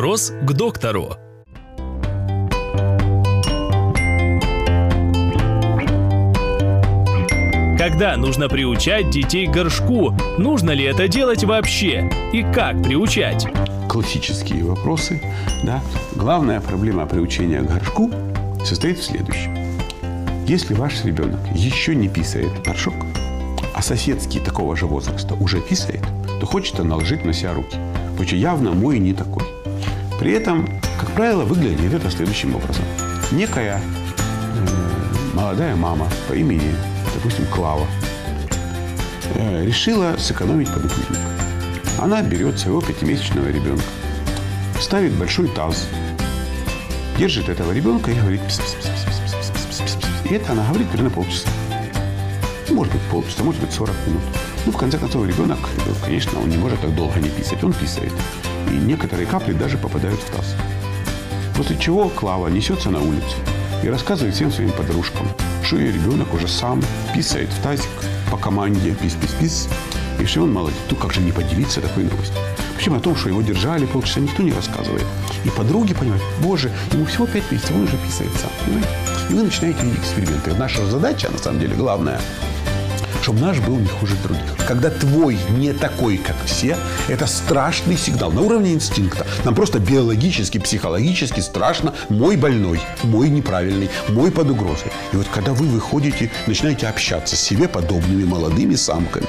Вопрос к доктору. Когда нужно приучать детей к горшку? Нужно ли это делать вообще? И как приучать? Классические вопросы, да. Главная проблема приучения к горшку состоит в следующем. Если ваш ребенок еще не писает горшок, а соседский такого же возраста уже писает, то хочет он наложить на себя руки. Потому что явно мой не такой. При этом, как правило, выглядит это следующим образом. Некая молодая мама по имени, допустим, Клава, решила сэкономить подоконник. Она берет своего 5-месячного ребенка, ставит большой таз, держит этого ребенка и говорит пс-пс-пс-пс-пс-пс-пс-пс-пс. И это она говорит примерно полчаса. Может быть, полчаса, может быть, 40 минут. Ну, в конце концов, ребенок, конечно, он не может так долго не писать. Он писает. И некоторые капли даже попадают в таз. После чего Клава несется на улицу и рассказывает всем своим подружкам, что ее ребенок уже сам писает в тазик по команде «пис-пис-пис». И что он молодец. Ну, как же не поделиться такой новостью? Причем о том, что его держали полчаса, никто не рассказывает. И подруги понимают, боже, ему всего 5 месяцев, он уже писает сам. Понимаете? И вы начинаете видеть эксперименты. Наша задача, на самом деле, главная, чтобы наш был не хуже других. Когда твой не такой, как все, это страшный сигнал на уровне инстинкта. Нам просто биологически, психологически страшно. Мой больной, мой неправильный, мой под угрозой. И вот когда вы выходите, начинаете общаться с себе подобными молодыми самками,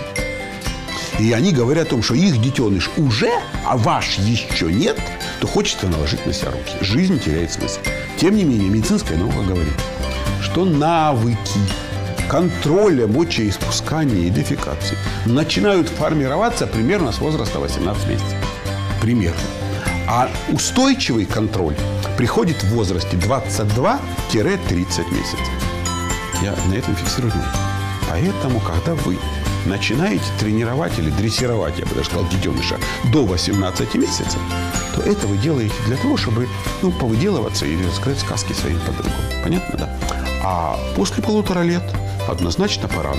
и они говорят о том, что их детеныш уже, а ваш еще нет, то хочется наложить на себя руки. Жизнь теряет смысл. Тем не менее, медицинская наука говорит, что навыки контроля мочеиспускания и дефекации начинают формироваться примерно с возраста 18 месяцев. Примерно. А устойчивый контроль приходит в возрасте 22-30 месяцев. Я на этом фиксирую. Поэтому, когда вы начинаете тренировать или дрессировать, я бы даже сказал, детеныша до 18 месяцев, то это вы делаете для того, чтобы, ну, повыделываться или рассказать сказки своим подругам. Понятно, да? А после 1,5 лет однозначно пора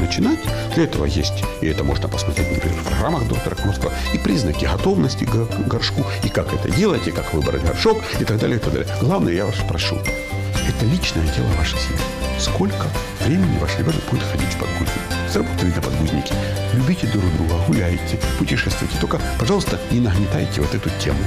начинать. Для этого есть, и это можно посмотреть, например, в программах доктора Комаровского, и признаки готовности к горшку, и как это делать, и как выбрать горшок, и так далее, и так далее. Главное, я вас прошу, это личное дело вашей семьи. Сколько времени ваш ребенок будет ходить в подгузник? Сработали на подгузнике. Любите друг друга, гуляйте, путешествуйте. Только, пожалуйста, не нагнетайте вот эту тему.